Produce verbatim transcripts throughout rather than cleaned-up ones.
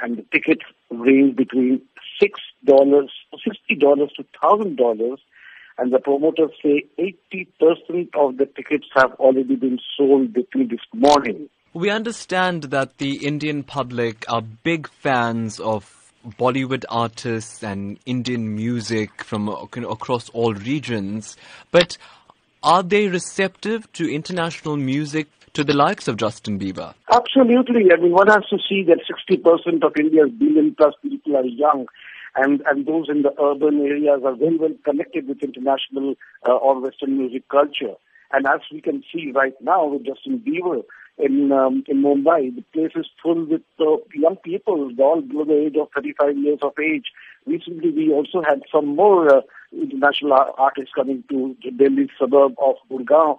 and the tickets range between six dollars, sixty dollars to thousand dollars, and the promoters say eighty percent of the tickets have already been sold between this morning. We understand that the Indian public are big fans of Bollywood artists and Indian music from across all regions, but are they receptive to international music, to the likes of Justin Bieber? Absolutely. I mean, one has to see that sixty percent of India's billion-plus people are young, and, and those in the urban areas are very well connected with international uh, or Western music culture. And as we can see right now with Justin Bieber in um, in Mumbai, the place is full with uh, young people, all below the age of thirty-five years of age. Recently, we also had some more uh, international artists coming to the Delhi suburb of Gurugram,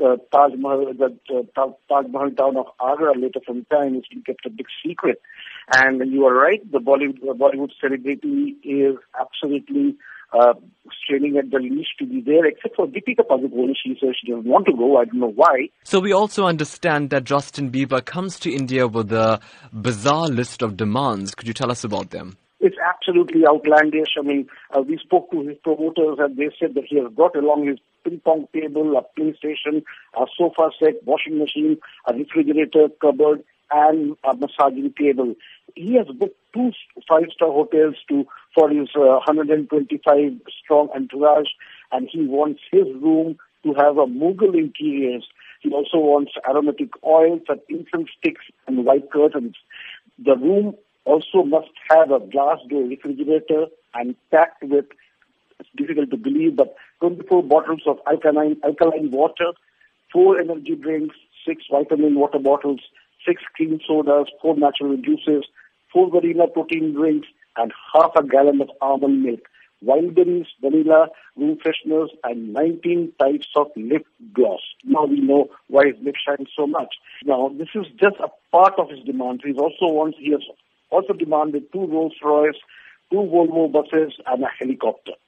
Uh, Taj Mahal, the uh, Taj Mahal town of Agra later from time, which he kept a big secret. And you are right, the Bollywood, the Bollywood celebrity is absolutely uh, straining at the leash to be there, except for Deepika Padukone. She says she doesn't want to go. I don't know why. So we also understand that Justin Bieber comes to India with a bizarre list of demands. Could you tell us about them? It's absolutely outlandish. I mean, uh, we spoke to his promoters and they said that he has got along his ping-pong table, a PlayStation, a sofa set, washing machine, a refrigerator, cupboard, and a massaging table. He has booked two five-star hotels to for his uh, one hundred twenty-five strong entourage, and he wants his room to have a Mughal interiors. He also wants aromatic oils and incense sticks and white curtains. The room also must have a glass door refrigerator and packed with, it's difficult to believe, but twenty-four bottles of alkaline, alkaline water, four energy drinks, six vitamin water bottles, six cream sodas, four natural juices, four vanilla protein drinks, and half a gallon of almond milk, wild berries, vanilla, room fresheners, and nineteen types of lip gloss. Now we know why his lip shines so much. Now, this is just a part of his demand. He also wants, he has also demanded two Rolls-Royce, two Volvo buses, and a helicopter.